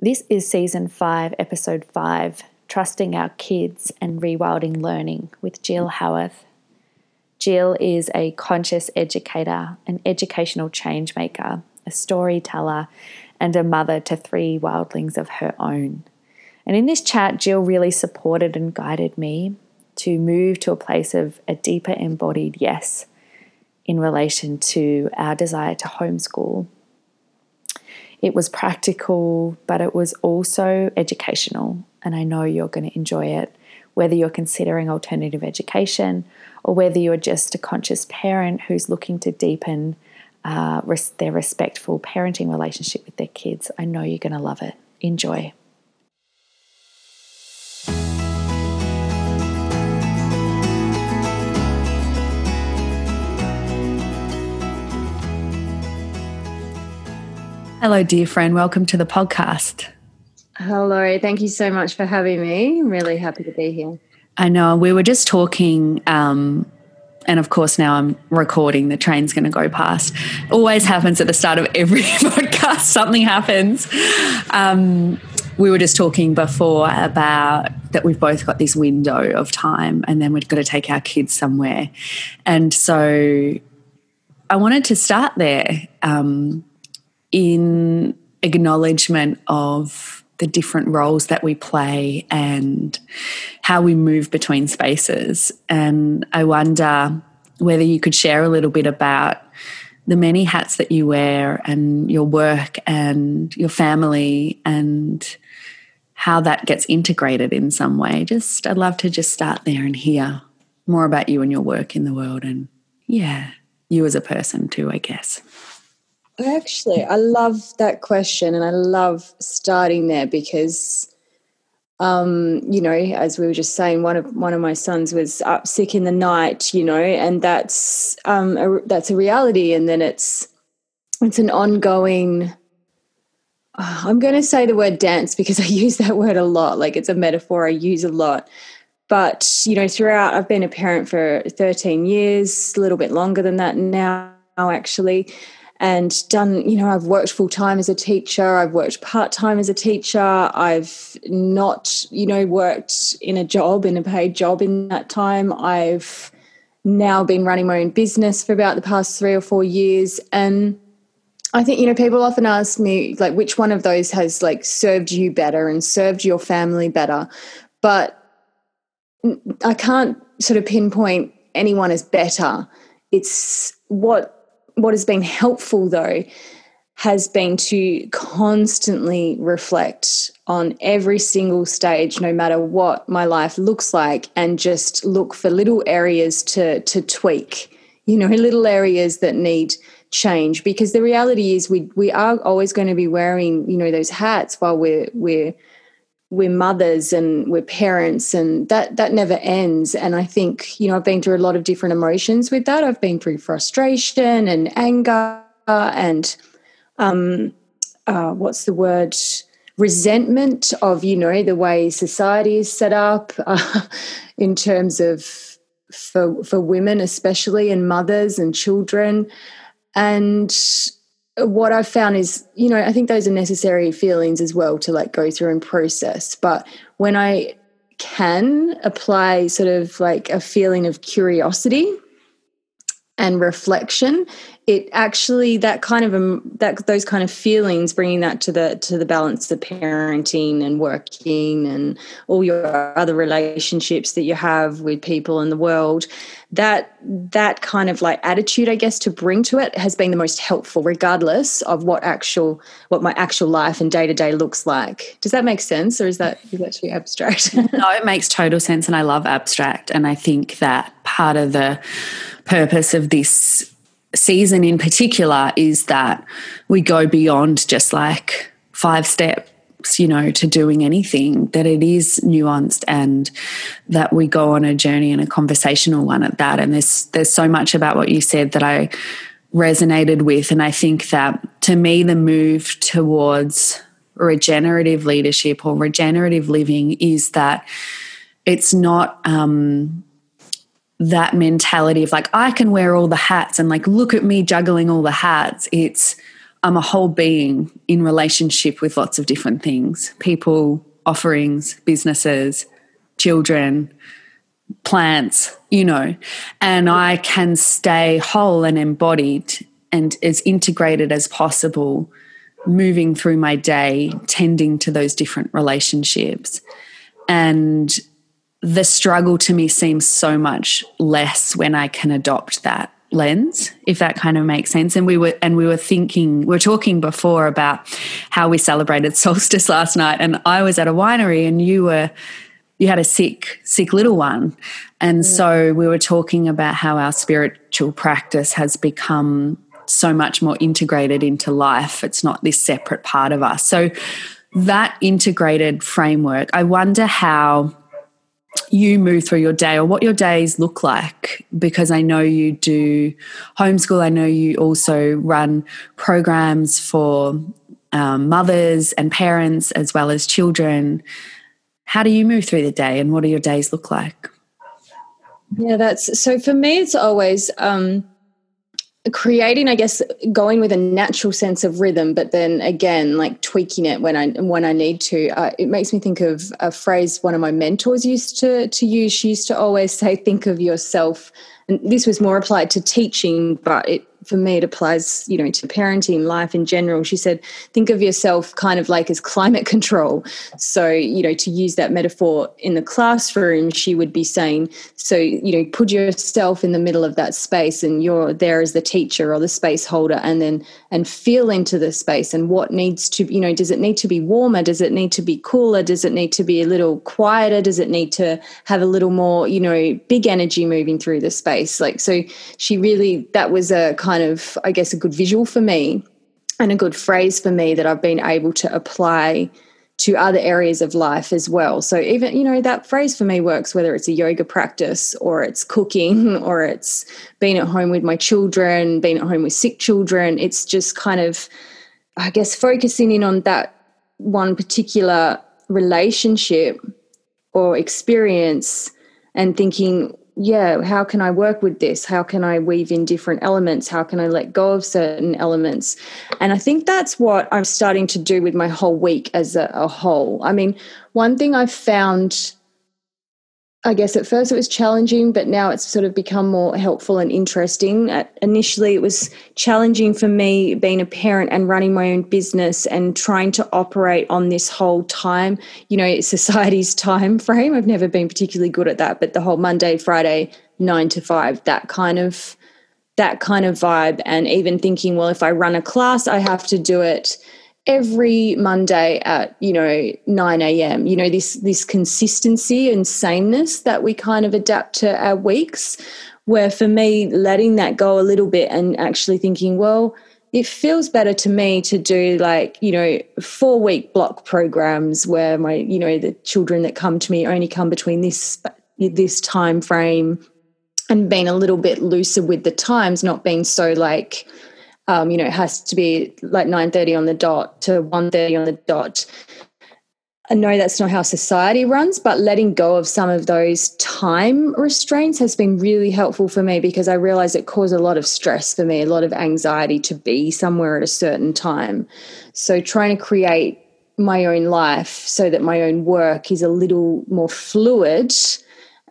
This is Season 5, Episode 5, Trusting Our Kids and Rewilding Learning with Jill Howarth. Jill is a conscious educator, an educational change maker, a storyteller, and a mother to 3 wildlings of her own. And in this chat, Jill really supported and guided me to move to a place of a deeper embodied yes in relation to our desire to homeschool. It was practical, but it was also educational, and I know you're going to enjoy it, whether you're considering alternative education or whether you're just a conscious parent who's looking to deepen their respectful parenting relationship with their kids. I know you're going to love it. Enjoy. Hello, dear friend. Welcome to the podcast. Hello. Thank you so much for having me. I'm really happy to be here. I know. We were just talking, and of course now I'm recording. The train's going to go past. Always happens at the start of every podcast. Something happens. We were just talking before about that we've both got this window of time and then we've got to take our kids somewhere. And so I wanted to start there. In acknowledgement of the different roles that we play and how we move between spaces. And I wonder whether you could share a little bit about the many hats that you wear and your work and your family and how that gets integrated in some way. I'd love to just start there and hear more about you and your work in the world and, yeah, you as a person too, I guess. Actually, I love that question and I love starting there because, you know, as we were just saying, one of my sons was up sick in the night, you know, and that's a reality. And then it's an ongoing, I'm going to say the word dance because I use that word a lot. Like it's a metaphor I use a lot. But, you know, throughout I've been a parent for 13 years, a little bit longer than that now actually. And done, you know, I've worked full-time as a teacher, I've worked part-time as a teacher, I've not, you know, worked in a paid job in that time. I've now been running my own business for about the past 3 or 4 years. And I think, you know, people often ask me, like, which one of those has, like, served you better and served your family better? But I can't sort of pinpoint anyone as better. It's what has been helpful, though, has been to constantly reflect on every single stage, no matter what my life looks like, and just look for little areas to tweak, you know, little areas that need change. Because the reality is we are always going to be wearing, you know, those hats while we're mothers and we're parents, and that never ends. And I think, you know, I've been through a lot of different emotions with that. I've been through frustration and anger and resentment of, you know, the way society is set up in terms of for women especially, and mothers and children. And what I've found is, you know, I think those are necessary feelings as well to, like, go through and process. But when I can apply sort of like a feeling of curiosity and reflection, it actually those kind of feelings, bringing that to the balance of parenting and working and all your other relationships that you have with people in the world, that kind of like attitude, I guess, to bring to it has been the most helpful, regardless of what my actual life and day-to-day looks like. Does that make sense, or is that too abstract? No, it makes total sense, and I love abstract. And I think that part of the purpose of this season in particular is that we go beyond just like 5 steps, you know, to doing anything, that it is nuanced and that we go on a journey and a conversational one at that. And there's so much about what you said that I resonated with. And I think that, to me, the move towards regenerative leadership or regenerative living is that it's not that mentality of like, I can wear all the hats and like, look at me juggling all the hats. It's, I'm a whole being in relationship with lots of different things, people, offerings, businesses, children, plants, you know, and I can stay whole and embodied and as integrated as possible, moving through my day, tending to those different relationships. And the struggle to me seems so much less when I can adopt that lens, if that kind of makes sense. And we were talking before about how we celebrated solstice last night, and I was at a winery and you had a sick little one. And so we were talking about how our spiritual practice has become so much more integrated into life. It's not this separate part of us. So that integrated framework, I wonder how you move through your day or what your days look like, because I know you do homeschool. I know you also run programs for mothers and parents as well as children. How do you move through the day and what do your days look like? Yeah, so for me it's always creating, I guess, going with a natural sense of rhythm, but then again, like tweaking it when I need to. It makes me think of a phrase one of my mentors used to use. She used to always say, think of yourself. And this was more applied to teaching, but for me it applies, you know, to parenting, life in general. She said, think of yourself kind of like as climate control. So, you know, to use that metaphor in the classroom, she would be saying, so, you know, put yourself in the middle of that space and you're there as the teacher or the space holder, and feel into the space and what needs to, you know, does it need to be warmer? Does it need to be cooler? Does it need to be a little quieter? Does it need to have a little more, you know, big energy moving through the space? Like, so she really, that was a kind of, I guess, a good visual for me and a good phrase for me that I've been able to apply to other areas of life as well. So even, you know, that phrase for me works, whether it's a yoga practice or it's cooking or it's being at home with my children, being at home with sick children. It's just kind of, I guess, focusing in on that one particular relationship or experience and thinking, yeah, how can I work with this? How can I weave in different elements? How can I let go of certain elements? And I think that's what I'm starting to do with my whole week as a whole. I mean, one thing I've found, I guess at first it was challenging, but now it's sort of become more helpful and interesting. Initially it was challenging for me being a parent and running my own business and trying to operate on this whole time, you know, society's time frame. I've never been particularly good at that, but the whole Monday, Friday, 9 to 5, that kind of vibe. And even thinking, well, if I run a class, I have to do it every Monday at, you know, 9 a.m., you know, this consistency and sameness that we kind of adapt to our weeks, where for me, letting that go a little bit and actually thinking, well, it feels better to me to do, like, you know, 4-week block programs where my, you know, the children that come to me only come between this time frame, and being a little bit looser with the times, not being so like, you know, it has to be like 9:30 on the dot to 1:30 on the dot. I know that's not how society runs, but letting go of some of those time restraints has been really helpful for me, because I realized it caused a lot of stress for me, a lot of anxiety to be somewhere at a certain time. So trying to create my own life so that my own work is a little more fluid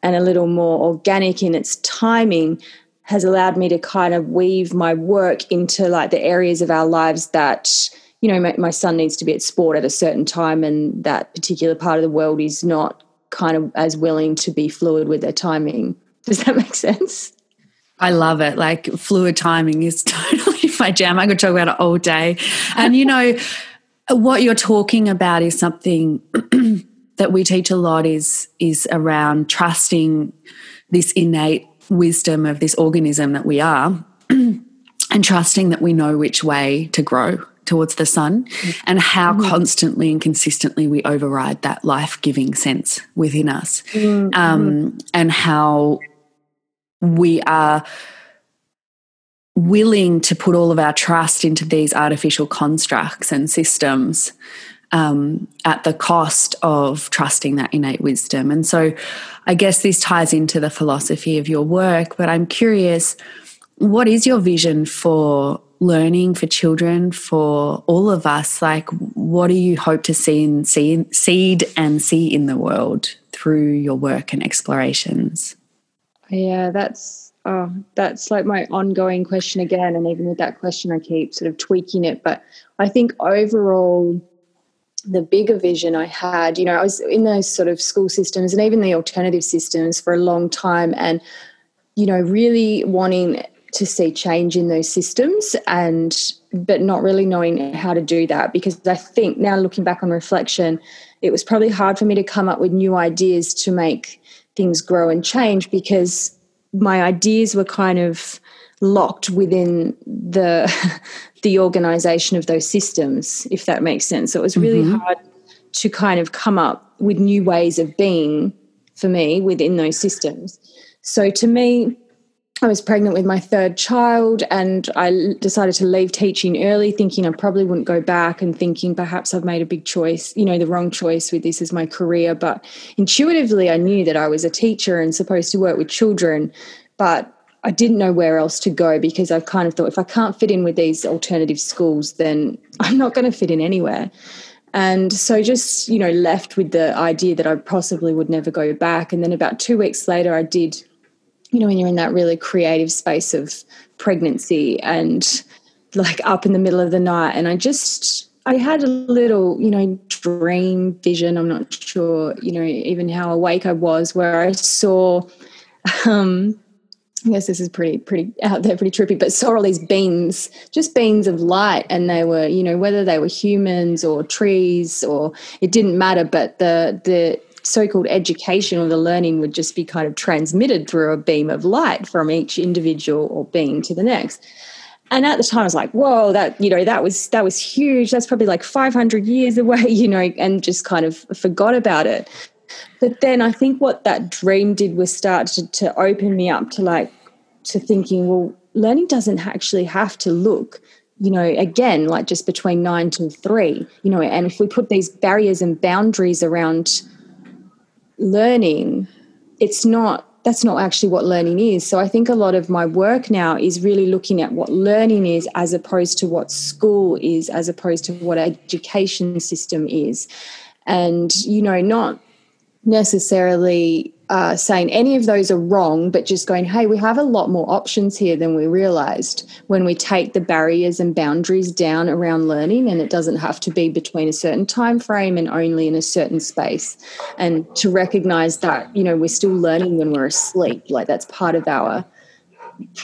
and a little more organic in its timing has allowed me to kind of weave my work into, like, the areas of our lives that, you know, my son needs to be at sport at a certain time, and that particular part of the world is not kind of as willing to be fluid with their timing. Does that make sense? I love it. Like, fluid timing is totally my jam. I could talk about it all day. And, you know, what you're talking about is something that we teach a lot is around trusting this innate wisdom of this organism that we are and trusting that we know which way to grow towards the sun, and how constantly and consistently we override that life-giving sense within us, and how we are willing to put all of our trust into these artificial constructs and systems at the cost of trusting that innate wisdom. And so I guess this ties into the philosophy of your work, but I'm curious, what is your vision for learning for children, for all of us? Like, what do you hope to see in the world through your work and explorations? Yeah, that's like my ongoing question again. And even with that question, I keep sort of tweaking it. But I think overall, the bigger vision I had, you know, I was in those sort of school systems and even the alternative systems for a long time, and, you know, really wanting to see change in those systems, and but not really knowing how to do that, because I think now, looking back on reflection, it was probably hard for me to come up with new ideas to make things grow and change, because my ideas were kind of locked within the organisation of those systems, if that makes sense. So it was really hard to kind of come up with new ways of being for me within those systems. So to me, I was pregnant with my third child, and I decided to leave teaching early, thinking I probably wouldn't go back, and thinking perhaps I've made a big choice, you know, the wrong choice with this as my career. But intuitively, I knew that I was a teacher and supposed to work with children, but I didn't know where else to go, because I kind of thought, if I can't fit in with these alternative schools, then I'm not going to fit in anywhere. And so just, you know, left with the idea that I possibly would never go back. And then about 2 weeks later, I did, you know, when you're in that really creative space of pregnancy and like up in the middle of the night. And I had a little, you know, dream vision. I'm not sure, you know, even how awake I was, where I saw, I guess this is pretty out there, pretty trippy, but saw all these beams, just beams of light, and they were, you know, whether they were humans or trees, or it didn't matter, but the so-called education or the learning would just be kind of transmitted through a beam of light from each individual or being to the next. And at the time I was like, whoa, that, you know, that was huge. That's probably like 500 years away, you know, and just kind of forgot about it. But then I think what that dream did was start to open me up to thinking, well, learning doesn't actually have to look, you know, again, like just between 9 to 3, you know, and if we put these barriers and boundaries around learning, that's not actually what learning is. So I think a lot of my work now is really looking at what learning is as opposed to what school is, as opposed to what education system is. And, you know, not necessarily saying any of those are wrong, but just going, hey, we have a lot more options here than we realized when we take the barriers and boundaries down around learning, and it doesn't have to be between a certain time frame and only in a certain space. And to recognize that, you know, we're still learning when we're asleep, like that's part of our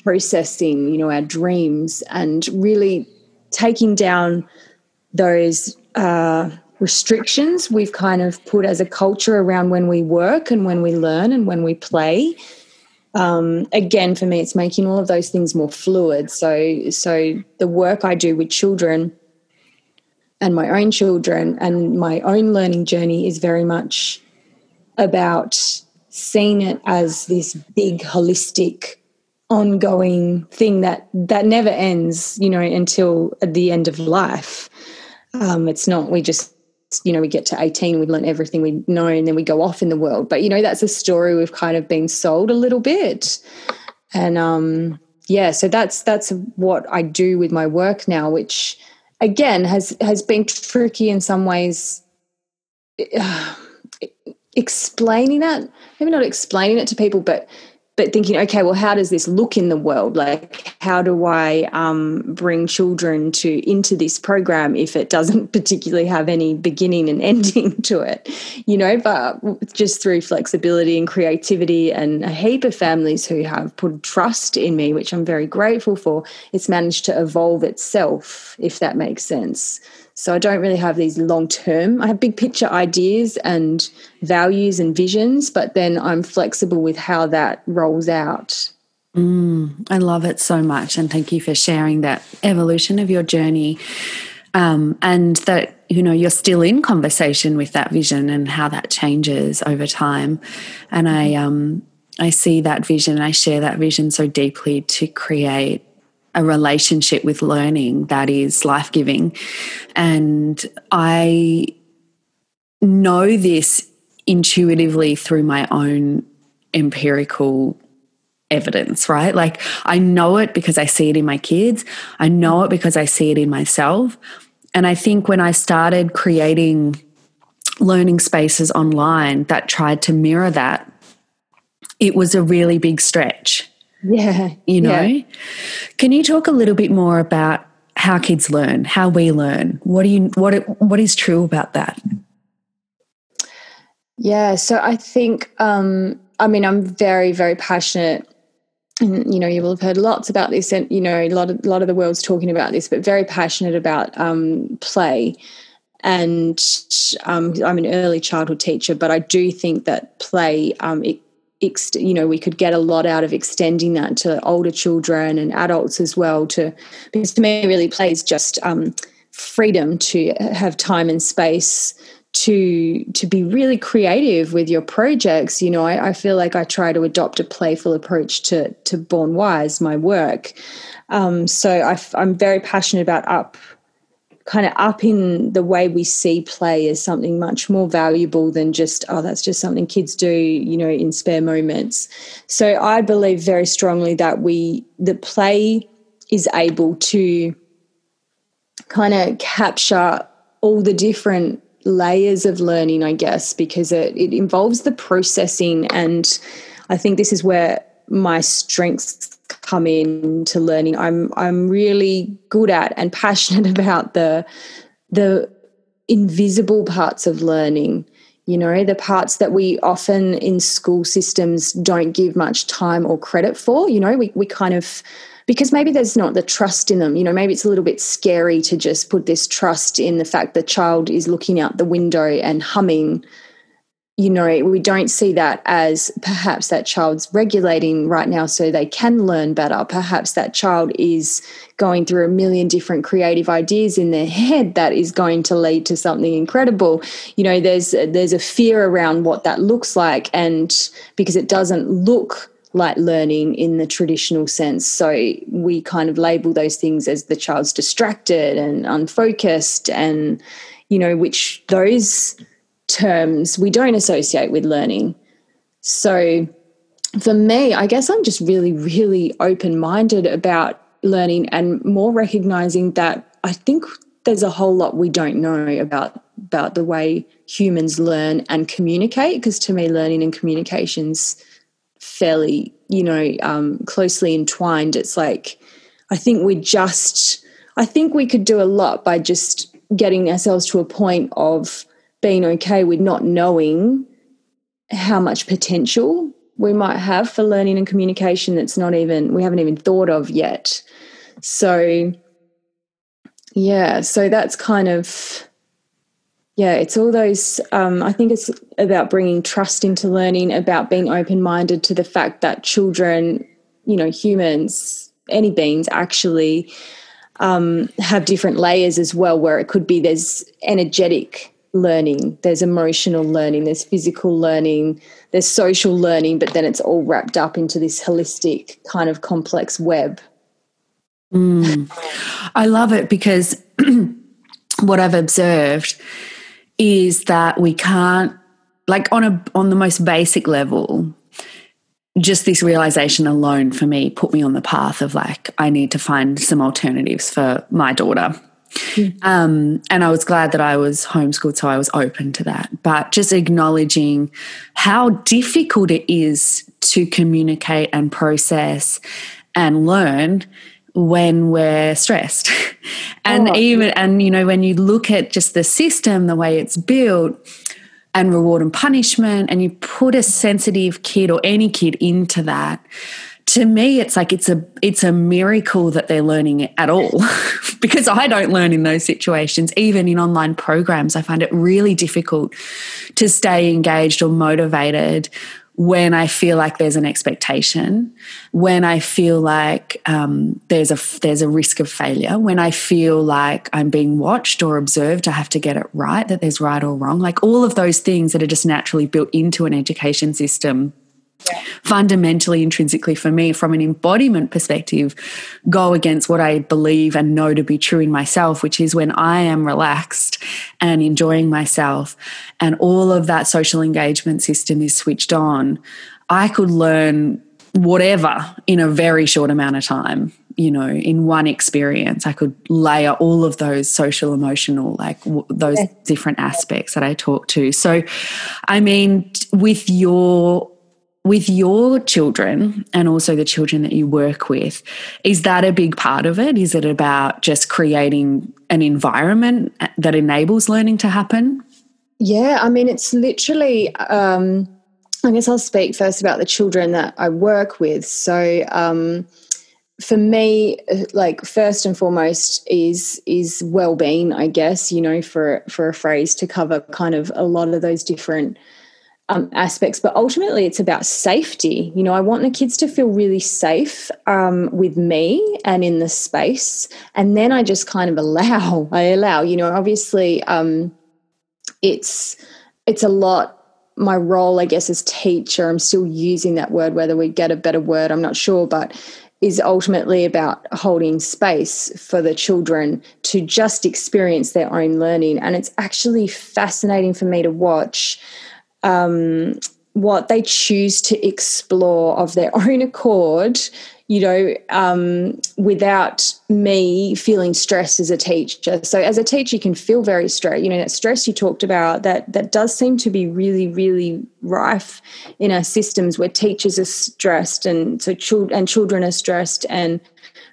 processing, you know, our dreams, and really taking down those restrictions we've kind of put as a culture around when we work and when we learn and when we play. Again, for me, it's making all of those things more fluid. So the work I do with children and my own children and my own learning journey is very much about seeing it as this big, holistic, ongoing thing that never ends, you know, until at the end of life. It's not, we just, you know, we get to 18, we learn everything we know, and then we go off in the world. But, you know, that's a story we've kind of been sold a little bit. And, so that's what I do with my work now, which, again, has been tricky in some ways, explaining that, maybe not explaining it to people, but thinking, okay, well, how does this look in the world? Like, how do I bring children into this program if it doesn't particularly have any beginning and ending to it, you know? But just through flexibility and creativity, and a heap of families who have put trust in me, which I'm very grateful for, it's managed to evolve itself, if that makes sense. So I don't really have these long-term, I have big picture ideas and values and visions, but then I'm flexible with how that rolls out. I love it so much, and thank you for sharing that evolution of your journey, and that, you know, you're still in conversation with that vision and how that changes over time. And I see that vision, I share that vision so deeply, to create a relationship with learning that is life-giving. And I know this intuitively through my own empirical evidence, right? Like, I know it because I see it in my kids. I know it because I see it in myself. And I think when I started creating learning spaces online that tried to mirror that, it was a really big stretch. Yeah. You know? Yeah. Can you talk a little bit more about how kids learn, how we learn? What is true about that? Yeah, so I think, I'm very, very passionate, and, you know, you will have heard lots about this, and, you know, a lot of the world's talking about this, but very passionate about play. And I'm an early childhood teacher, but I do think that play, we could get a lot out of extending that to older children and adults as well, because to me really play is just freedom to have time and space to be really creative with your projects. You know, I feel like I try to adopt a playful approach to Born Wise, my work. So I'm very passionate about upping the way we see play as something much more valuable than just, oh, that's just something kids do, you know, in spare moments. So I believe very strongly that that play is able to kind of capture all the different layers of learning, I guess, because it involves the processing. And I think this is where my strengths come into learning. I'm really good at and passionate about the invisible parts of learning, you know, the parts that we often in school systems don't give much time or credit for. You know, we kind of, because maybe there's not the trust in them, you know, maybe it's a little bit scary to just put this trust in the fact the child is looking out the window and humming. You know, we don't see that as perhaps that child's regulating right now so they can learn better. Perhaps that child is going through a million different creative ideas in their head that is going to lead to something incredible. You know, there's a fear around what that looks like, and because it doesn't look like learning in the traditional sense. So we kind of label those things as the child's distracted and unfocused, and, you know, which those terms we don't associate with learning. So for me, I guess I'm just really, really open-minded about learning, and more recognizing that I think there's a whole lot we don't know about the way humans learn and communicate, because to me learning and communication's fairly, you know, closely entwined. It's like, I think we could do a lot by just getting ourselves to a point of being okay with not knowing how much potential we might have for learning and communication that's we haven't even thought of yet. So, yeah, so that's kind of, yeah, it's all those, I think it's about bringing trust into learning, about being open-minded to the fact that children, you know, humans, any beings actually have different layers as well, where it could be there's energetic learning, there's emotional learning, there's physical learning, there's social learning, but then it's all wrapped up into this holistic kind of complex web. I love it, because what I've observed is that we can't, like, on the most basic level, just this realization alone for me put me on the path of, like, I need to find some alternatives for my daughter. And I was glad that I was homeschooled, so I was open to that. But just acknowledging how difficult it is to communicate and process and learn when we're stressed. You know, when you look at just the system, the way it's built, and reward and punishment, and you put a sensitive kid or any kid into that, to me, it's like it's a miracle that they're learning it at all, because I don't learn in those situations. Even in online programs, I find it really difficult to stay engaged or motivated when I feel like there's an expectation, when I feel like there's a risk of failure, when I feel like I'm being watched or observed, I have to get it right, that there's right or wrong, like all of those things that are just naturally built into an education system. Yeah. Fundamentally, intrinsically for me, from an embodiment perspective, go against what I believe and know to be true in myself, which is when I am relaxed and enjoying myself and all of that social engagement system is switched on, I could learn whatever in a very short amount of time. You know, in one experience, I could layer all of those social, emotional, like those different aspects that I talk to. So, I mean, with your children and also the children that you work with, is that a big part of it? Is it about just creating an environment that enables learning to happen? Yeah, I mean, it's literally, I guess I'll speak first about the children that I work with. So, for me, like, first and foremost is well-being, I guess, you know, for a phrase to cover kind of a lot of those different aspects. But ultimately it's about safety. You know, I want the kids to feel really safe with me and in the space. And then I just kind of allow, you know, obviously it's a lot. My role, I guess, as teacher, I'm still using that word, whether we get a better word, I'm not sure, but is ultimately about holding space for the children to just experience their own learning. And it's actually fascinating for me to watch what they choose to explore of their own accord, you know, without me feeling stressed as a teacher. So as a teacher, you can feel very stressed. You know, that stress you talked about, that does seem to be really, really rife in our systems where teachers are stressed and so children are stressed and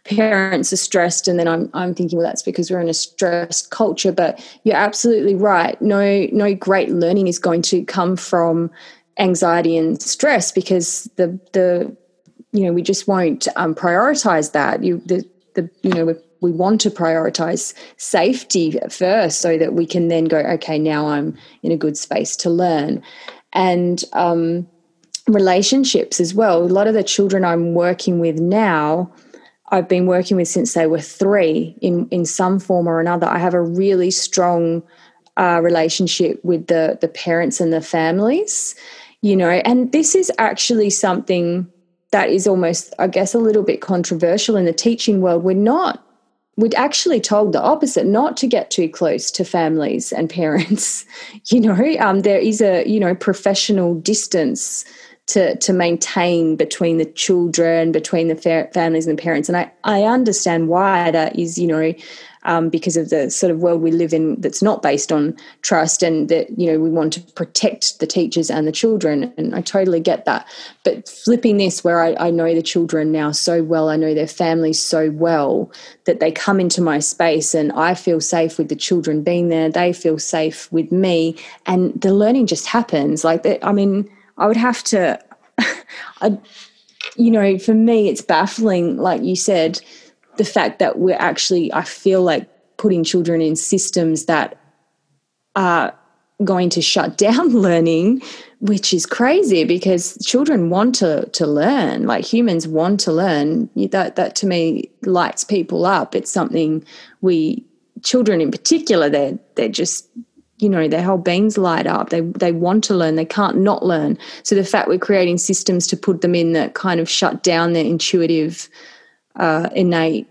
parents are stressed. And then I'm thinking, well, that's because we're in a stressed culture. But you're absolutely right. No great learning is going to come from anxiety and stress because the you know, we just won't prioritize that. We want to prioritize safety first so that we can then go, okay, now I'm in a good space to learn. And relationships as well. A lot of the children I'm working with now, I've been working with since they were 3 in some form or another. I have a really strong relationship with the parents and the families, you know, and this is actually something that is almost, I guess, a little bit controversial in the teaching world. We're actually told the opposite, not to get too close to families and parents. You know, there is a, you know, professional distance to maintain between the children, between the families and the parents. And I understand why that is, you know, because of the sort of world we live in that's not based on trust and that, you know, we want to protect the teachers and the children. And I totally get that. But flipping this where I know the children now so well, I know their families so well that they come into my space and I feel safe with the children being there. They feel safe with me and the learning just happens. Like, I mean, I would have to, you know, for me, it's baffling, like you said, the fact that we're actually, I feel like, putting children in systems that are going to shut down learning, which is crazy because children want to learn, like humans want to learn. That to me lights people up. It's something children in particular, they're just, you know, their whole beings light up. They want to learn. They can't not learn. So the fact we're creating systems to put them in that kind of shut down their intuitive, innate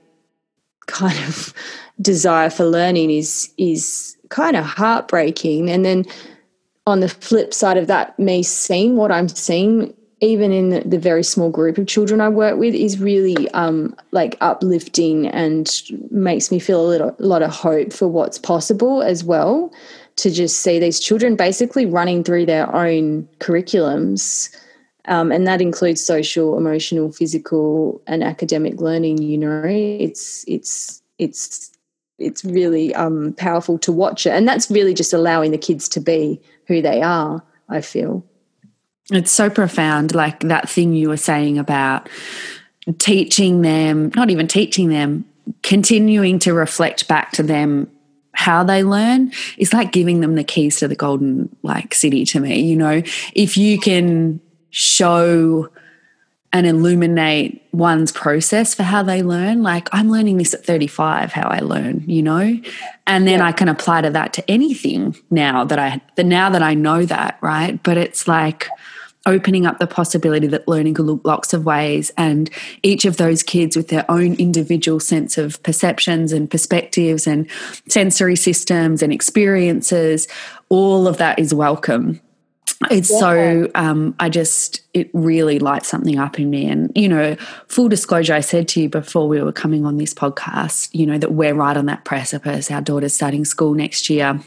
kind of desire for learning is kind of heartbreaking. And then on the flip side of that, me seeing what I'm seeing, even in the very small group of children I work with, is really like uplifting and makes me feel a lot of hope for what's possible as well. To just see these children basically running through their own curriculums, and that includes social, emotional, physical, and academic learning. You know, it's really powerful to watch it, and that's really just allowing the kids to be who they are, I feel. It's so profound, like that thing you were saying about continuing to reflect back to them how they learn is like giving them the keys to the golden, like, city to me. You know, if you can show and illuminate one's process for how they learn, like, I'm learning this at 35, how I learn, you know, and then I can apply to that to anything now that I know that, right? But it's like opening up the possibility that learning could look lots of ways, and each of those kids with their own individual sense of perceptions and perspectives and sensory systems and experiences, all of that is welcome. It's so it really lights something up in me. And, you know, full disclosure, I said to you before we were coming on this podcast, you know, that we're right on that precipice. Our daughter's starting school next year.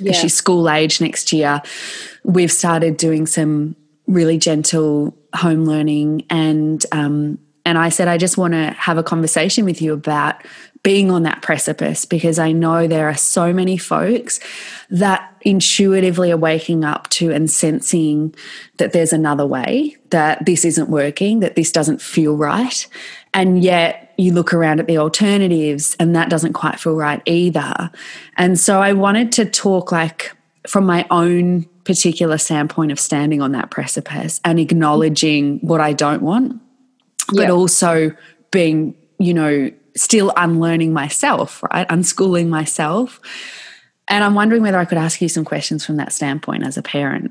Yeah. She's school age next year. We've started doing some really gentle home learning, and I said, I just want to have a conversation with you about being on that precipice, because I know there are so many folks that intuitively are waking up to and sensing that there's another way, that this isn't working, that this doesn't feel right. And yet you look around at the alternatives and that doesn't quite feel right either. And so I wanted to talk like from my own particular standpoint of standing on that precipice and acknowledging what I don't want, but also being, you know, still unlearning myself, right? Unschooling myself. And I'm wondering whether I could ask you some questions from that standpoint as a parent.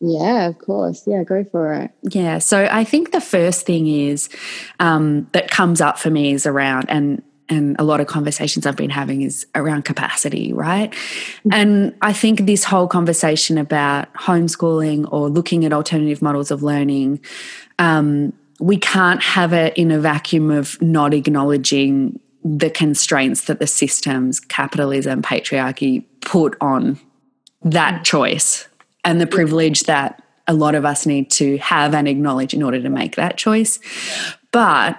Yeah, of course. Yeah, go for it. Yeah. So I think the first thing is that comes up for me is around, and a lot of conversations I've been having is around capacity, right? Mm-hmm. And I think this whole conversation about homeschooling or looking at alternative models of learning, we can't have it in a vacuum of not acknowledging the constraints that the systems, capitalism, patriarchy put on that choice and the privilege that a lot of us need to have and acknowledge in order to make that choice. But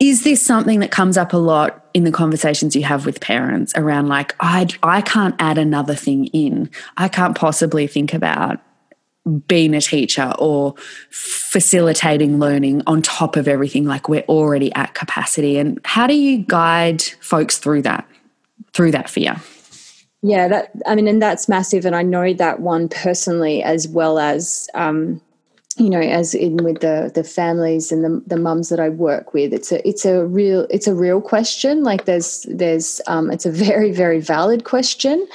is this something that comes up a lot in the conversations you have with parents around like, I can't add another thing in. I can't possibly think about being a teacher or facilitating learning on top of everything, like we're already at capacity. And how do you guide folks through that fear? Yeah, and that's massive. And I know that one personally, as well as, as in with the families and the mums that I work with, it's a real question. Like there's it's a very, very valid question.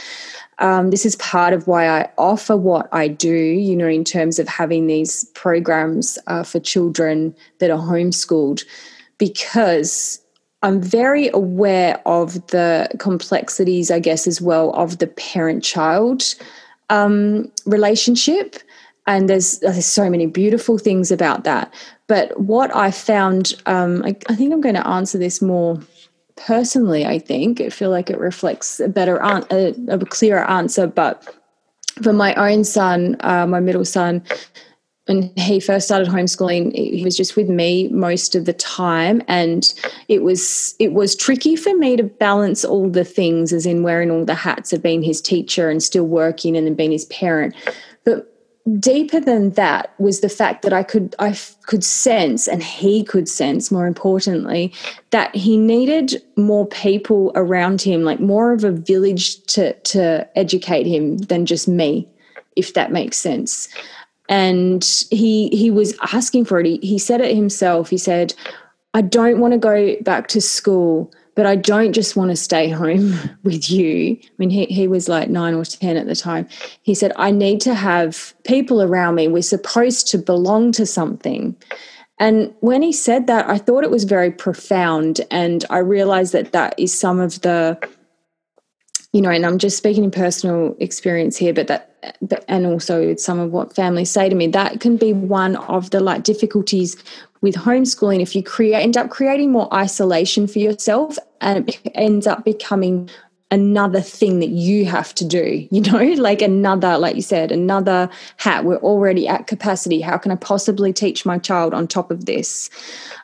This is part of why I offer what I do, you know, in terms of having these programs for children that are homeschooled, because I'm very aware of the complexities, I guess, as well of the parent-child relationship. And there's so many beautiful things about that. But what I found, I think I'm going to answer this more personally, I think. I feel like it reflects a better, a clearer answer. But for my own son, my middle son, when he first started homeschooling, he was just with me most of the time, and it was tricky for me to balance all the things, as in wearing all the hats of being his teacher and still working and then being his parent. But deeper than that was the fact that I could sense, and he could sense more importantly, that he needed more people around him, like more of a village to educate him than just me, if that makes sense. And he was asking for it. He said it himself. He said, I don't want to go back to school, but I don't just want to stay home with you. I mean, he was like 9 or 10 at the time. He said, I need to have people around me. We're supposed to belong to something. And when he said that, I thought it was very profound. And I realized that is some of the, you know, and I'm just speaking in personal experience here, but and also some of what families say to me, that can be one of the like difficulties with homeschooling. If you end up creating more isolation for yourself, and it ends up becoming another thing that you have to do, you know, like another, like you said, another hat. We're already at capacity. How can I possibly teach my child on top of this?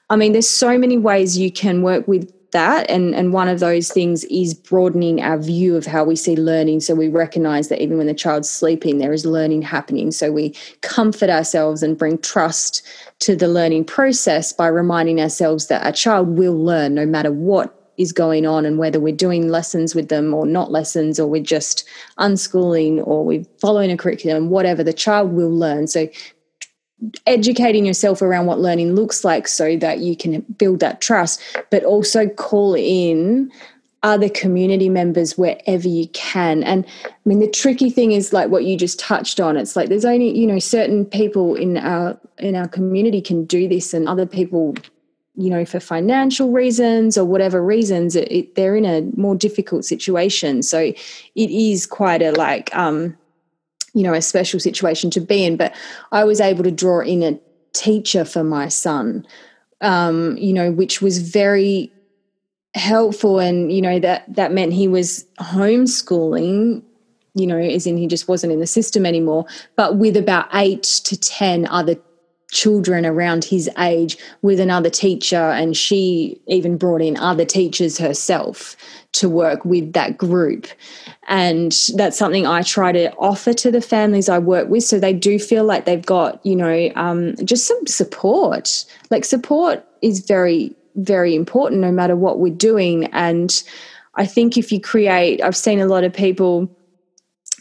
I mean, there's so many ways you can work with that, and one of those things is broadening our view of how we see learning, so we recognize that even when the child's sleeping, there is learning happening. So we comfort ourselves and bring trust to the learning process by reminding ourselves that our child will learn no matter what is going on, and whether we're doing lessons with them or not lessons, or we're just unschooling, or we're following a curriculum, whatever, the child will learn. So educating yourself around what learning looks like so that you can build that trust, but also call in other community members wherever you can. And I mean, the tricky thing is like what you just touched on. It's like there's only, you know, certain people in our community can do this, and other people, you know, for financial reasons or whatever reasons, they're in a more difficult situation. So it is quite a like you know, a special situation to be in, but I was able to draw in a teacher for my son, you know, which was very helpful. And, you know, that meant he was homeschooling, you know, as in he just wasn't in the system anymore, but with about 8 to 10 other children around his age with another teacher, and she even brought in other teachers herself to work with that group. And that's something I try to offer to the families I work with, so they do feel like they've got, you know, just some support. Like, support is very, very important no matter what we're doing. And I think if you create, I've seen a lot of people,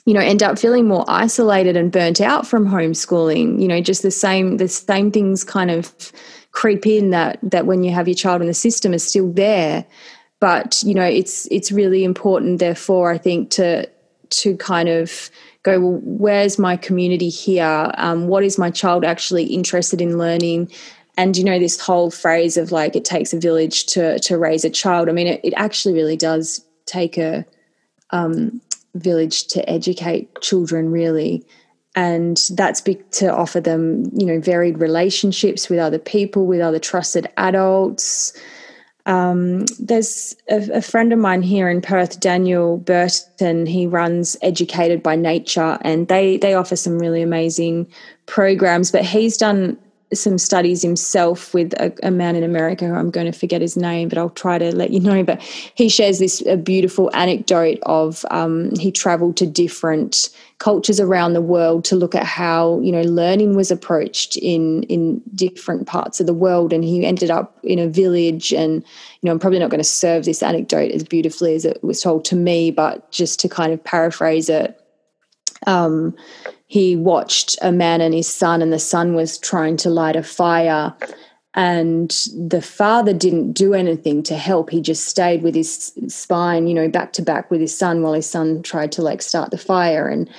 you know, end up feeling more isolated and burnt out from homeschooling. You know, just the same things kind of creep in that when you have your child in the system is still there. But, you know, it's really important, therefore, I think, to kind of go, well, where's my community here? What is my child actually interested in learning? And, you know, this whole phrase of, like, it takes a village to raise a child. I mean, it actually really does take a village to educate children, really, and that's to offer them, you know, varied relationships with other people, with other trusted adults. There's a friend of mine here in Perth, Daniel Burton. He runs Educated by Nature, and they offer some really amazing programs, but he's done some studies himself with a man in America who I'm going to forget his name, but I'll try to let you know. But he shares this beautiful anecdote of he traveled to different cultures around the world to look at how, you know, learning was approached in different parts of the world. And he ended up in a village, and, you know, I'm probably not going to serve this anecdote as beautifully as it was told to me, but just to kind of paraphrase it, he watched a man and his son, and the son was trying to light a fire, and the father didn't do anything to help. He just stayed with his spine, you know, back to back with his son while his son tried to, like, start the fire. And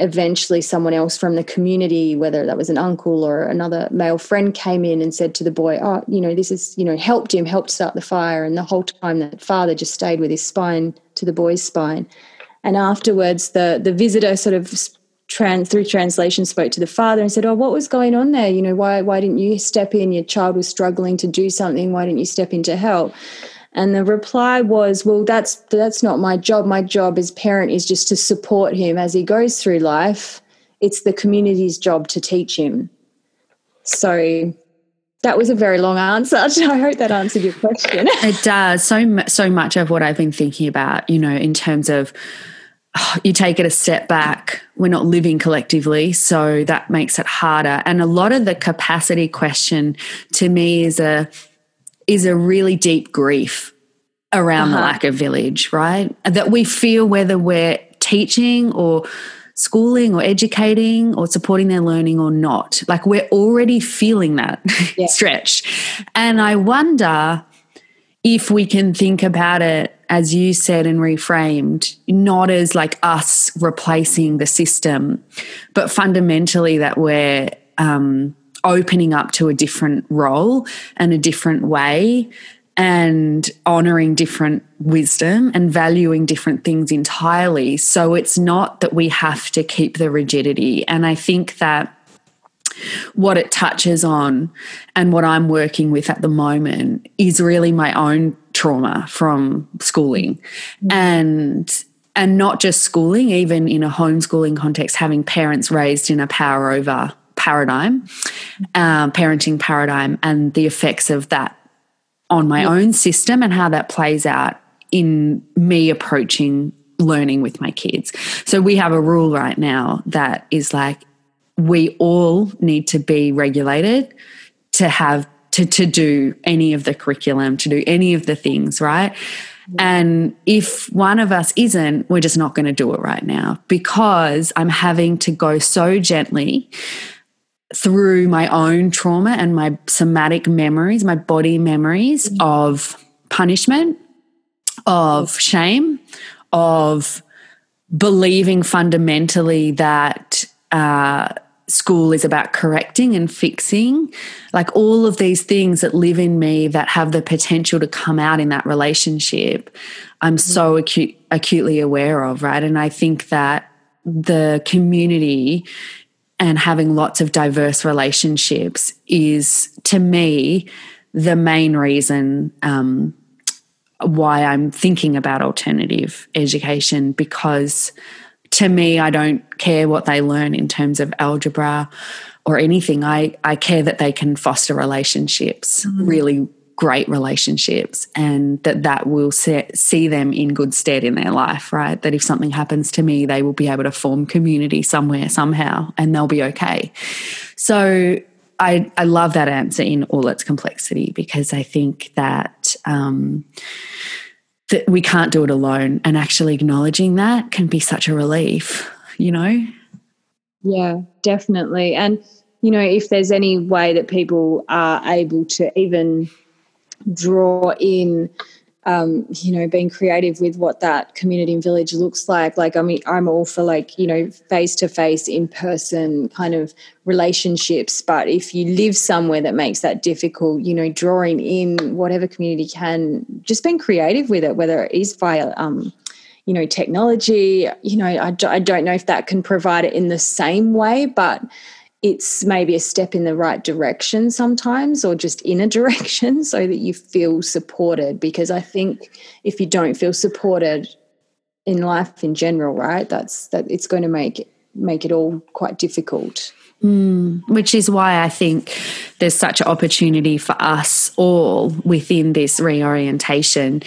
eventually someone else from the community, whether that was an uncle or another male friend, came in and said to the boy, oh, you know, this is, you know, helped start the fire. And the whole time that father just stayed with his spine to the boy's spine. And afterwards, the visitor sort of through translation spoke to the father and said, oh, what was going on there? You know, why didn't you step in? Your child was struggling to do something. Why didn't you step in to help? And the reply was, well, that's not my job. My job as parent is just to support him as he goes through life. It's the community's job to teach him. So that was a very long answer. I hope that answered your question. It does. So much of what I've been thinking about, you know, in terms of, you take it a step back, we're not living collectively, so that makes it harder. And a lot of the capacity question to me is a really deep grief around the lack of village, right? That we feel, whether we're teaching or schooling or educating or supporting their learning or not, like, we're already feeling that stretch. And I wonder if we can think about it, as you said and reframed, not as like us replacing the system, but fundamentally that we're opening up to a different role and a different way, and honouring different wisdom and valuing different things entirely. So it's not that we have to keep the rigidity. And I think that what it touches on and what I'm working with at the moment is really my own trauma from schooling, and not just schooling, even in a homeschooling context, having parents raised in a power over paradigm, parenting paradigm, and the effects of that on my own system and how that plays out in me approaching learning with my kids. So we have a rule right now that is like, we all need to be regulated to have to do any of the curriculum, to do any of the things, right? And if one of us isn't, we're just not going to do it right now, because I'm having to go so gently through my own trauma and my somatic memories, my body memories of punishment, of shame, of believing fundamentally that school is about correcting and fixing, like all of these things that live in me that have the potential to come out in that relationship, I'm so acutely aware of, right? And I think that the community and having lots of diverse relationships is, to me, the main reason why I'm thinking about alternative education, because to me, I don't care what they learn in terms of algebra or anything. I care that they can foster relationships, really great relationships, and that will see them in good stead in their life, right? That if something happens to me, they will be able to form community somewhere, somehow, and they'll be okay. So I love that answer in all its complexity, because I think that that we can't do it alone, and actually acknowledging that can be such a relief, you know? Yeah, definitely. And, you know, if there's any way that people are able to even draw in, you know, being creative with what that community and village looks like, I mean, I'm all for, like, you know, face-to-face, in-person kind of relationships, but if you live somewhere that makes that difficult, you know, drawing in whatever community can, just being creative with it, whether it is via, you know, technology, you know, I don't know if that can provide it in the same way, but it's maybe a step in the right direction sometimes, or just in a direction, so that you feel supported, because I think if you don't feel supported in life in general, right, that it's going to make it all quite difficult. Which is why I think there's such an opportunity for us all within this reorientation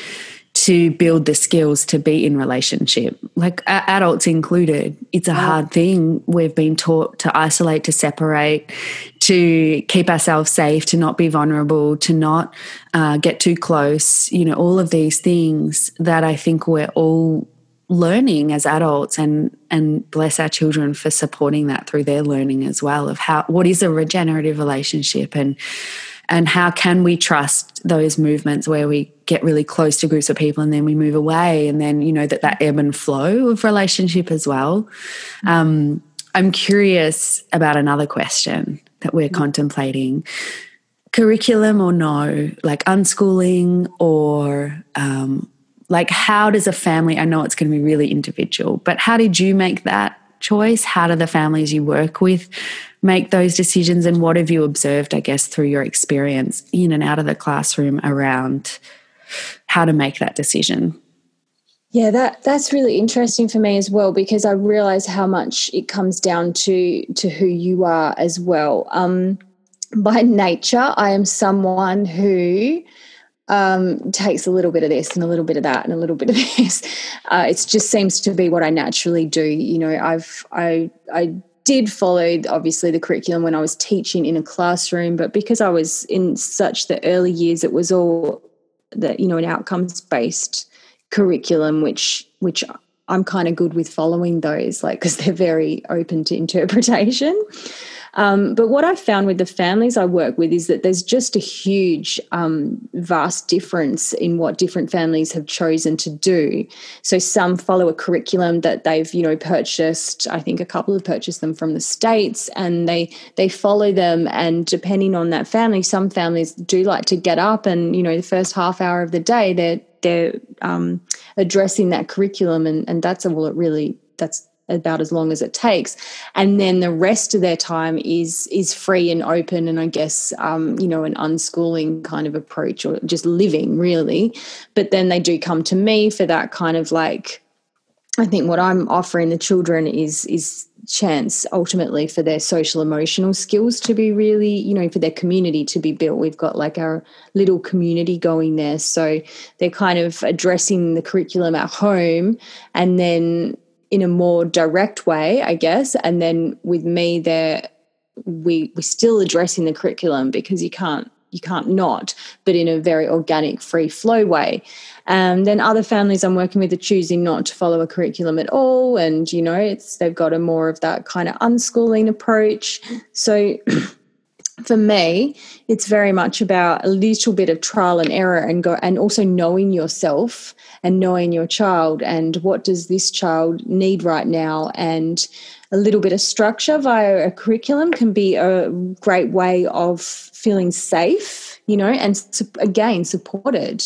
to build the skills to be in relationship, like adults included. It's a hard thing. We've been taught to isolate, to separate, to keep ourselves safe, to not be vulnerable, to not get too close, you know, all of these things that I think we're all learning as adults, and bless our children for supporting that through their learning as well, of how, what is a regenerative relationship, and how can we trust those movements where we get really close to groups of people and then we move away, and then, you know, that ebb and flow of relationship as well. I'm curious about another question that we're contemplating. Curriculum or no, like unschooling or like, how does a family, I know it's going to be really individual, but how did you make that choice? How do the families you work with make those decisions, and what have you observed, I guess, through your experience in and out of the classroom around how to make that decision? Yeah, that's really interesting for me as well, because I realise how much it comes down to who you are as well. By nature, I am someone who takes a little bit of this and a little bit of that and a little bit of this. It just seems to be what I naturally do. You know, I did follow, obviously, the curriculum when I was teaching in a classroom, but because I was in such the early years, it was all that, you know, an outcomes-based curriculum, which I'm kind of good with following those, like, because they're very open to interpretation. But what I found with the families I work with is that there's just a huge, vast difference in what different families have chosen to do. So some follow a curriculum that they've, you know, purchased. I think a couple have purchased them from the States, and they follow them. And depending on that family, some families do like to get up and, you know, the first half hour of the day, they're addressing that curriculum, and that's all it really, that's about as long as it takes, and then the rest of their time is free and open, and I guess you know, an unschooling kind of approach, or just living, really. But then they do come to me for that kind of, like, I think what I'm offering the children is chance ultimately for their social emotional skills to be really, you know, for their community to be built. We've got, like, our little community going there, so they're kind of addressing the curriculum at home, and then in a more direct way, I guess. And then with me, there we're still addressing the curriculum, because you can't not, but in a very organic, free flow way. And then other families I'm working with are choosing not to follow a curriculum at all, and, you know, they've got a more of that kind of unschooling approach. So for me, it's very much about a little bit of trial and error, and also knowing yourself and knowing your child, and what does this child need right now. And a little bit of structure via a curriculum can be a great way of feeling safe, you know, and again, supported.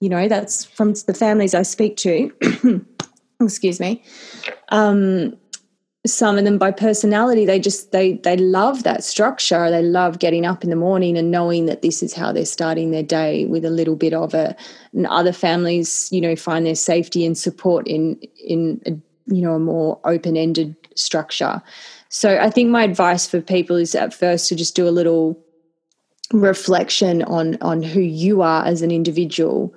You know, that's from the families I speak to. Excuse me. some of them by personality, they love that structure. They love getting up in the morning and knowing that this is how they're starting their day with a little bit of it. And other families, you know, find their safety and support in a more open-ended structure. So I think my advice for people is at first to just do a little reflection on who you are as an individual,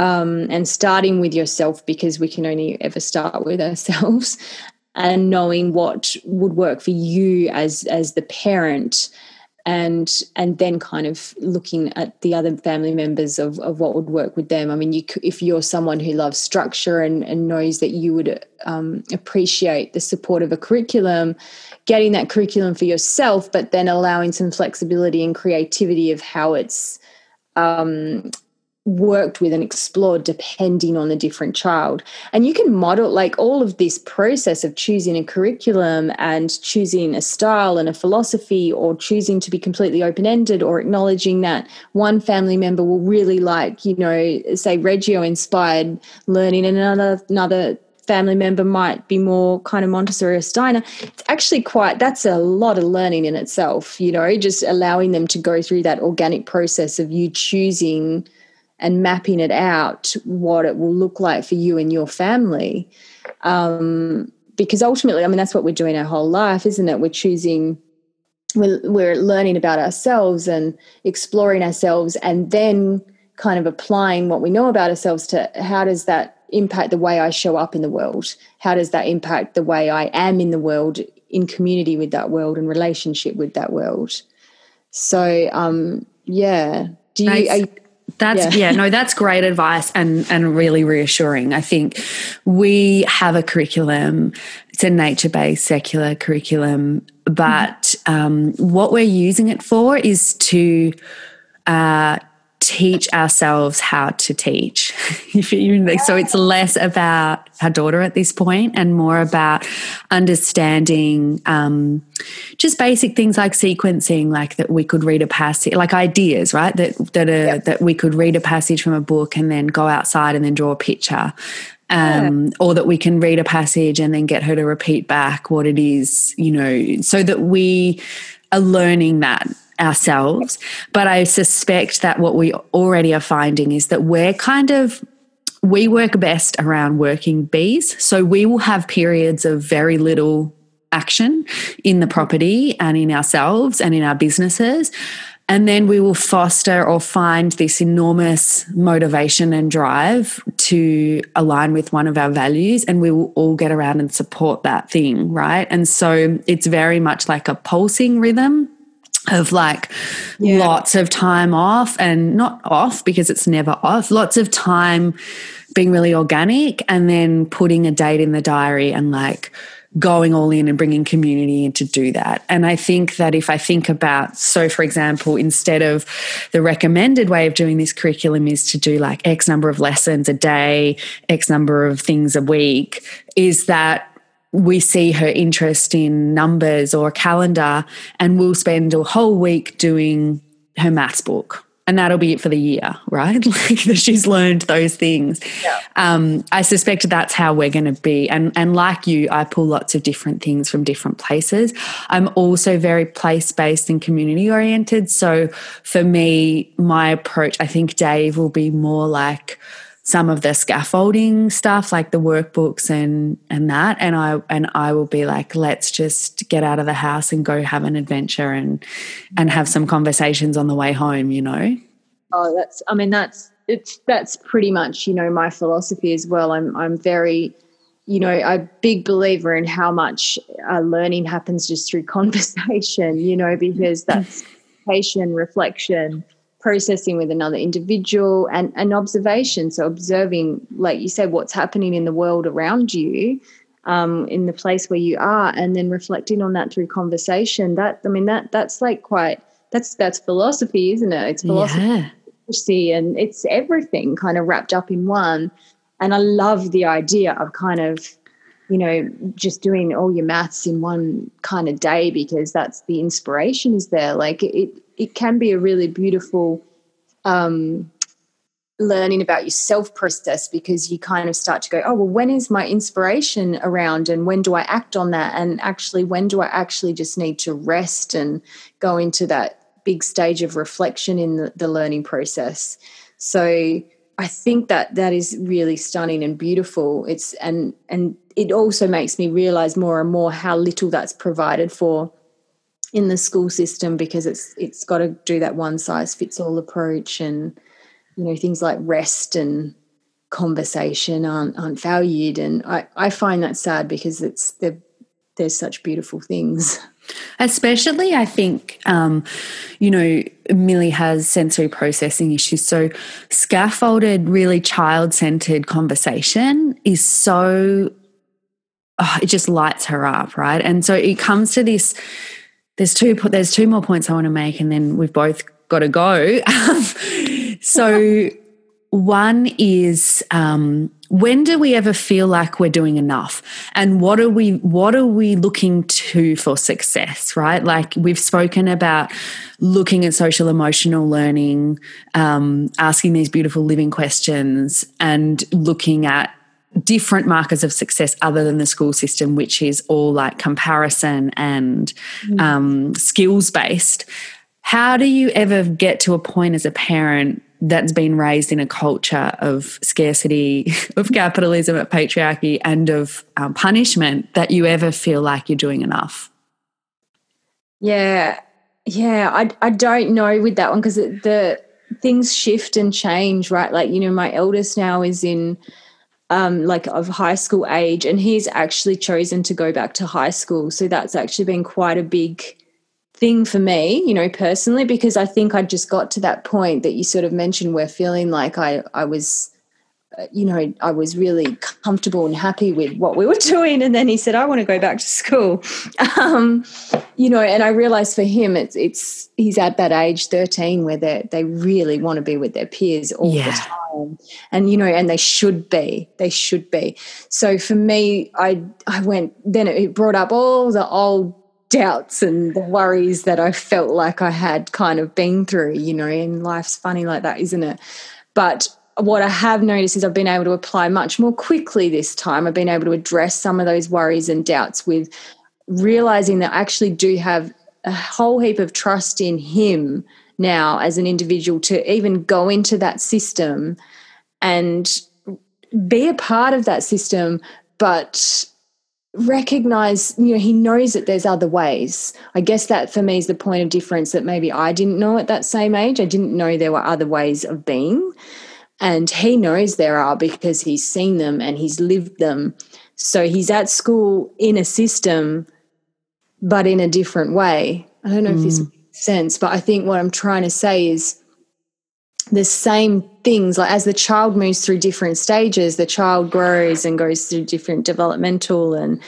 and starting with yourself, because we can only ever start with ourselves, and knowing what would work for you as the parent, and then kind of looking at the other family members of what would work with them. I mean, if you're someone who loves structure and knows that you would appreciate the support of a curriculum, getting that curriculum for yourself, but then allowing some flexibility and creativity of how it's worked with and explored depending on the different child. And you can model, like, all of this process of choosing a curriculum and choosing a style and a philosophy, or choosing to be completely open-ended, or acknowledging that one family member will really like, you know, say Reggio inspired learning, and another family member might be more kind of Montessori or Steiner. It's actually that's a lot of learning in itself, you know, just allowing them to go through that organic process of you choosing and mapping it out, what it will look like for you and your family. Because ultimately, I mean, that's what we're doing our whole life, isn't it? We're choosing, we're learning about ourselves and exploring ourselves, and then kind of applying what we know about ourselves to how does that impact the way I show up in the world? How does that impact the way I am in the world, in community with that world, and relationship with that world? So, yeah. Do you... Nice. That's great advice and really reassuring. I think we have a curriculum. It's a nature-based secular curriculum, but what we're using it for is to teach ourselves how to teach. So it's less about our daughter at this point and more about understanding just basic things like sequencing, like that we could read a passage, like ideas, right? That we could read a passage from a book and then go outside and then draw a picture. Or that we can read a passage and then get her to repeat back what it is, you know, so that we are learning that ourselves. But I suspect that what we already are finding is that we work best around working bees. So we will have periods of very little action in the property and in ourselves and in our businesses. And then we will foster or find this enormous motivation and drive to align with one of our values, and we will all get around and support that thing, right? And so it's very much like a pulsing rhythm of lots of time off, and not off because it's never off, lots of time being really organic, and then putting a date in the diary and going all in and bringing community in to do that. And I think that if I think about, so for example, instead of the recommended way of doing this curriculum is to do like X number of lessons a day, X number of things a week, is that we see her interest in numbers or a calendar, and we'll spend a whole week doing her maths book, and that'll be it for the year, right? She's learned those things. Yeah. I suspect that's how we're going to be. And like you, I pull lots of different things from different places. I'm also very place-based and community-oriented. So for me, my approach, I think Dave will be more like some of the scaffolding stuff, like the workbooks and that, and I will be like, let's just get out of the house and go have an adventure and have some conversations on the way home, you know. Oh, that's pretty much, you know, my philosophy as well. I'm very, you know, a big believer in how much learning happens just through conversation, you know, because that's communication, reflection, processing with another individual, and observation. So observing, like you said, what's happening in the world around you, in the place where you are, and then reflecting on that through conversation. That's philosophy, isn't it? It's philosophy, yeah. And it's everything kind of wrapped up in one. And I love the idea of kind of, you know, just doing all your maths in one kind of day, because that's the inspiration is there. Like it can be a really beautiful learning about yourself process, because you kind of start to go, oh, well, when is my inspiration around and when do I act on that? And actually, when do I actually just need to rest and go into that big stage of reflection in the learning process? So I think that that is really stunning and beautiful. It's and it also makes me realize more and more how little that's provided for in the school system, because it's got to do that one size fits all approach, and you know, things like rest and conversation aren't valued, and I find that sad, because they're such beautiful things. Especially, I think, you know, Millie has sensory processing issues, so scaffolded, really child-centered conversation is so, oh, it just lights her up, right? And so it comes to this. There's two more points I want to make, and then we've both got to go. So one is when do we ever feel like we're doing enough, and what are we looking to for success, right? Like we've spoken about looking at social emotional learning, asking these beautiful living questions, and looking at different markers of success other than the school system, which is all like comparison and skills based. How do you ever get to a point as a parent that's been raised in a culture of scarcity, of capitalism, of patriarchy, and of punishment, that you ever feel like you're doing enough? Yeah, I don't know with that one, because the things shift and change, right? Like, you know, my eldest now is in of high school age, and he's actually chosen to go back to high school. So that's actually been quite a big thing for me, you know, personally, because I think I just got to that point that you sort of mentioned, where feeling like I was, you know, I was really comfortable and happy with what we were doing. And then he said, I want to go back to school. You know, and I realized for him, he's at that age 13 where they really want to be with their peers all the time. And, you know, and they should be. So for me, I went, then it brought up all the old doubts and the worries that I felt like I had kind of been through, you know, and life's funny like that, isn't it? But what I have noticed is I've been able to apply much more quickly this time. I've been able to address some of those worries and doubts with realising that I actually do have a whole heap of trust in him now as an individual to even go into that system and be a part of that system, but recognise, you know, he knows that there's other ways. I guess that for me is the point of difference, that maybe I didn't know at that same age. I didn't know there were other ways of being. And he knows there are, because he's seen them and he's lived them. So he's at school in a system, but in a different way. I don't know if this makes sense, but I think what I'm trying to say is the same things, like as the child moves through different stages, the child grows and goes through different developmental and,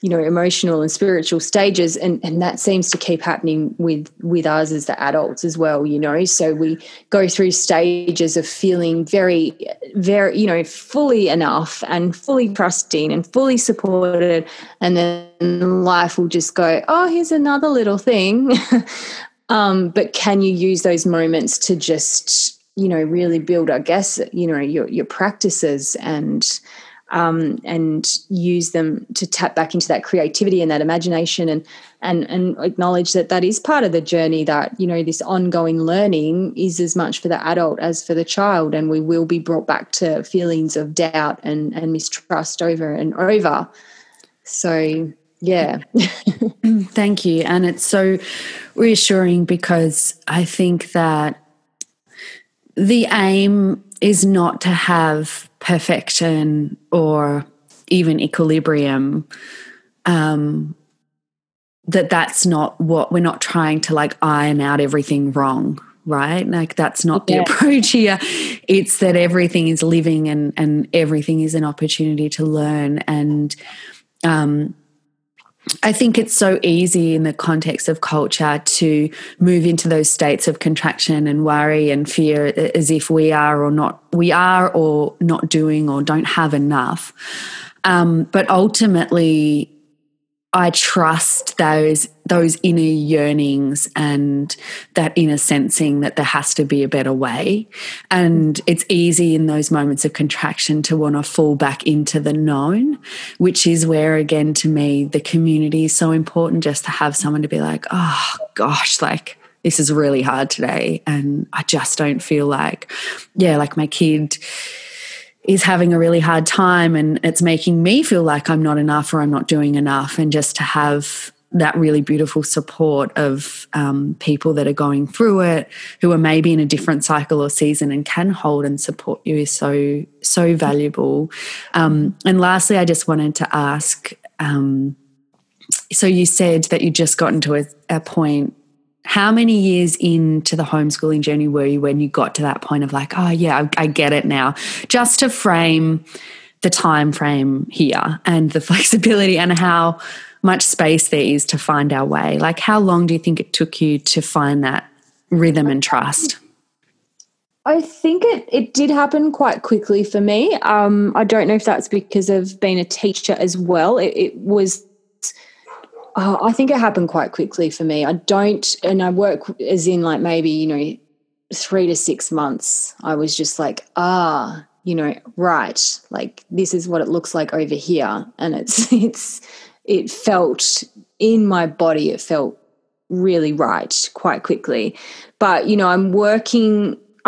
you know, emotional and spiritual stages, and that seems to keep happening with us as the adults as well, you know. So we go through stages of feeling very, very, you know, fully enough and fully trusting and fully supported, and then life will just go, oh, here's another little thing. But can you use those moments to just, you know, really build, I guess, you know, your practices and use them to tap back into that creativity and that imagination, and acknowledge that that is part of the journey, that, you know, this ongoing learning is as much for the adult as for the child, and we will be brought back to feelings of doubt and mistrust over and over. So, yeah. Thank you. And it's so reassuring, because I think that the aim is not to have perfection or even equilibrium, that's not what we're not trying to like iron out everything wrong, right? Like that's not the approach here. It's that everything is living and everything is an opportunity to learn. And I think it's so easy in the context of culture to move into those states of contraction and worry and fear as if we are or not doing or don't have enough. But ultimately I trust those inner yearnings and that inner sensing that there has to be a better way. And it's easy in those moments of contraction to want to fall back into the known, which is where, again, to me, the community is so important, just to have someone to be like, oh, gosh, like, this is really hard today and I just don't feel like, yeah, like my kid is having a really hard time and it's making me feel like I'm not enough or I'm not doing enough. And just to have that really beautiful support of people that are going through it, who are maybe in a different cycle or season and can hold and support you, is so, so valuable. And lastly, I just wanted to ask, so you said that you just got into a point. How many years into the homeschooling journey were you when you got to that point of like, oh, yeah, I get it now? Just to frame the time frame here and the flexibility and how much space there is to find our way. Like, how long do you think it took you to find that rhythm and trust? I think it did happen quite quickly for me. I don't know if that's because of being a teacher as well. It was... Oh, I think it happened quite quickly for me. I work as in like maybe, 3 to 6 months. I was just like, right, like this is what it looks like over here. And it felt in my body, it felt really right quite quickly. But, I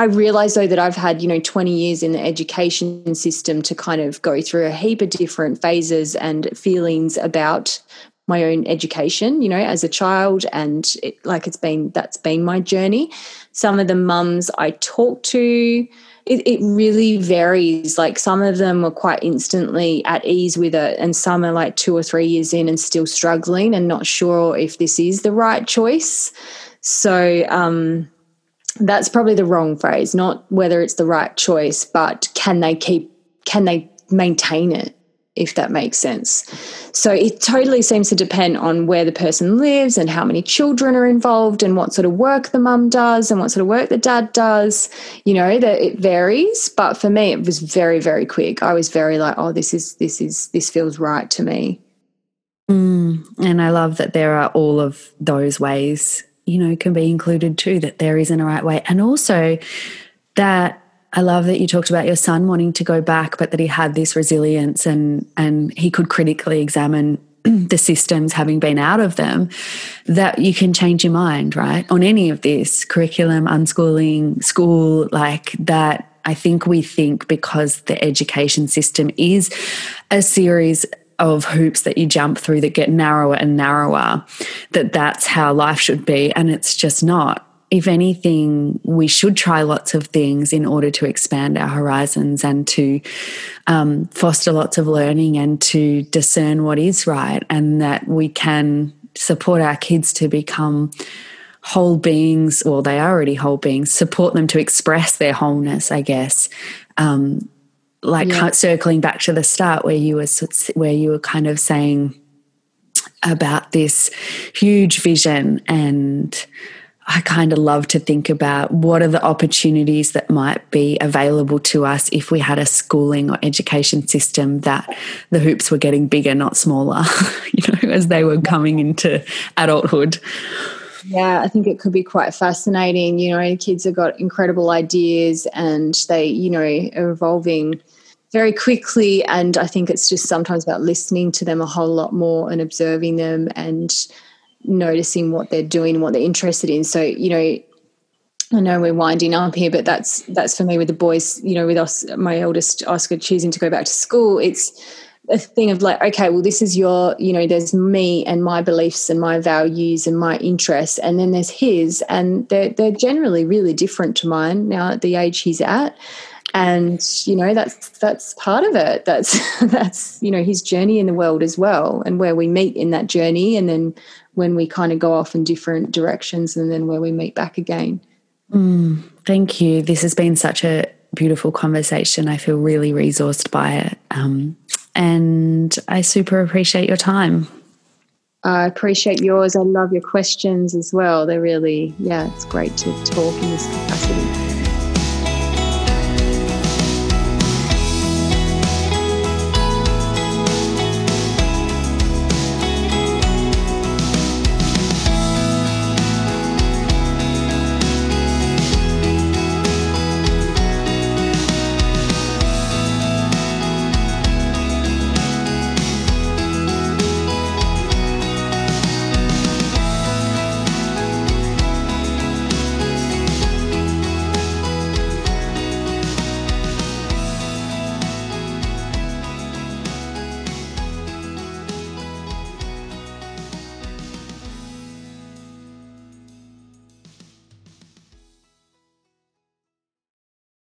realised though that I've had, 20 years in the education system to kind of go through a heap of different phases and feelings about my own education, as a child, and that's been my journey. Some of the mums I talked to, it really varies. Like some of them were quite instantly at ease with it, and some are like 2 or 3 years in and still struggling and not sure if this is the right choice. So that's probably the wrong phrase, not whether it's the right choice, but can they maintain it? If that makes sense. So it totally seems to depend on where the person lives and how many children are involved and what sort of work the mum does and what sort of work the dad does. It varies. But for me, it was very, very quick. I was very like, oh, this feels right to me. And I love that there are all of those ways, can be included too, that there isn't a right way. And also that, I love that you talked about your son wanting to go back, but that he had this resilience and he could critically examine the systems, having been out of them, that you can change your mind, right? On any of this, curriculum, unschooling, school, like that. I think we think because the education system is a series of hoops that you jump through that get narrower and narrower, that that's how life should be, and it's just not. If anything, we should try lots of things in order to expand our horizons and to foster lots of learning and to discern what is right, and that we can support our kids to become whole beings, or they are already whole beings, support them to express their wholeness, I guess. Circling back to the start where you were kind of saying about this huge vision, and I kind of love to think about what are the opportunities that might be available to us if we had a schooling or education system that the hoops were getting bigger, not smaller, as they were coming into adulthood. Yeah, I think it could be quite fascinating. Kids have got incredible ideas and they, are evolving very quickly, and I think it's just sometimes about listening to them a whole lot more and observing them and noticing what they're doing, what they're interested in. So, I know we're winding up here, but that's for me with the boys, with us, my eldest Oscar choosing to go back to school, it's a thing of like, okay, well, this is your, there's me and my beliefs and my values and my interests, and then there's his, and they're generally really different to mine now at the age he's at. And, that's part of it. That's his journey in the world as well, and where we meet in that journey, and then when we kind of go off in different directions, and then where we meet back again. Thank you. This has been such a beautiful conversation. I feel really resourced by it. And I super appreciate your time. I appreciate yours. I love your questions as well. They're really, it's great to talk in this capacity.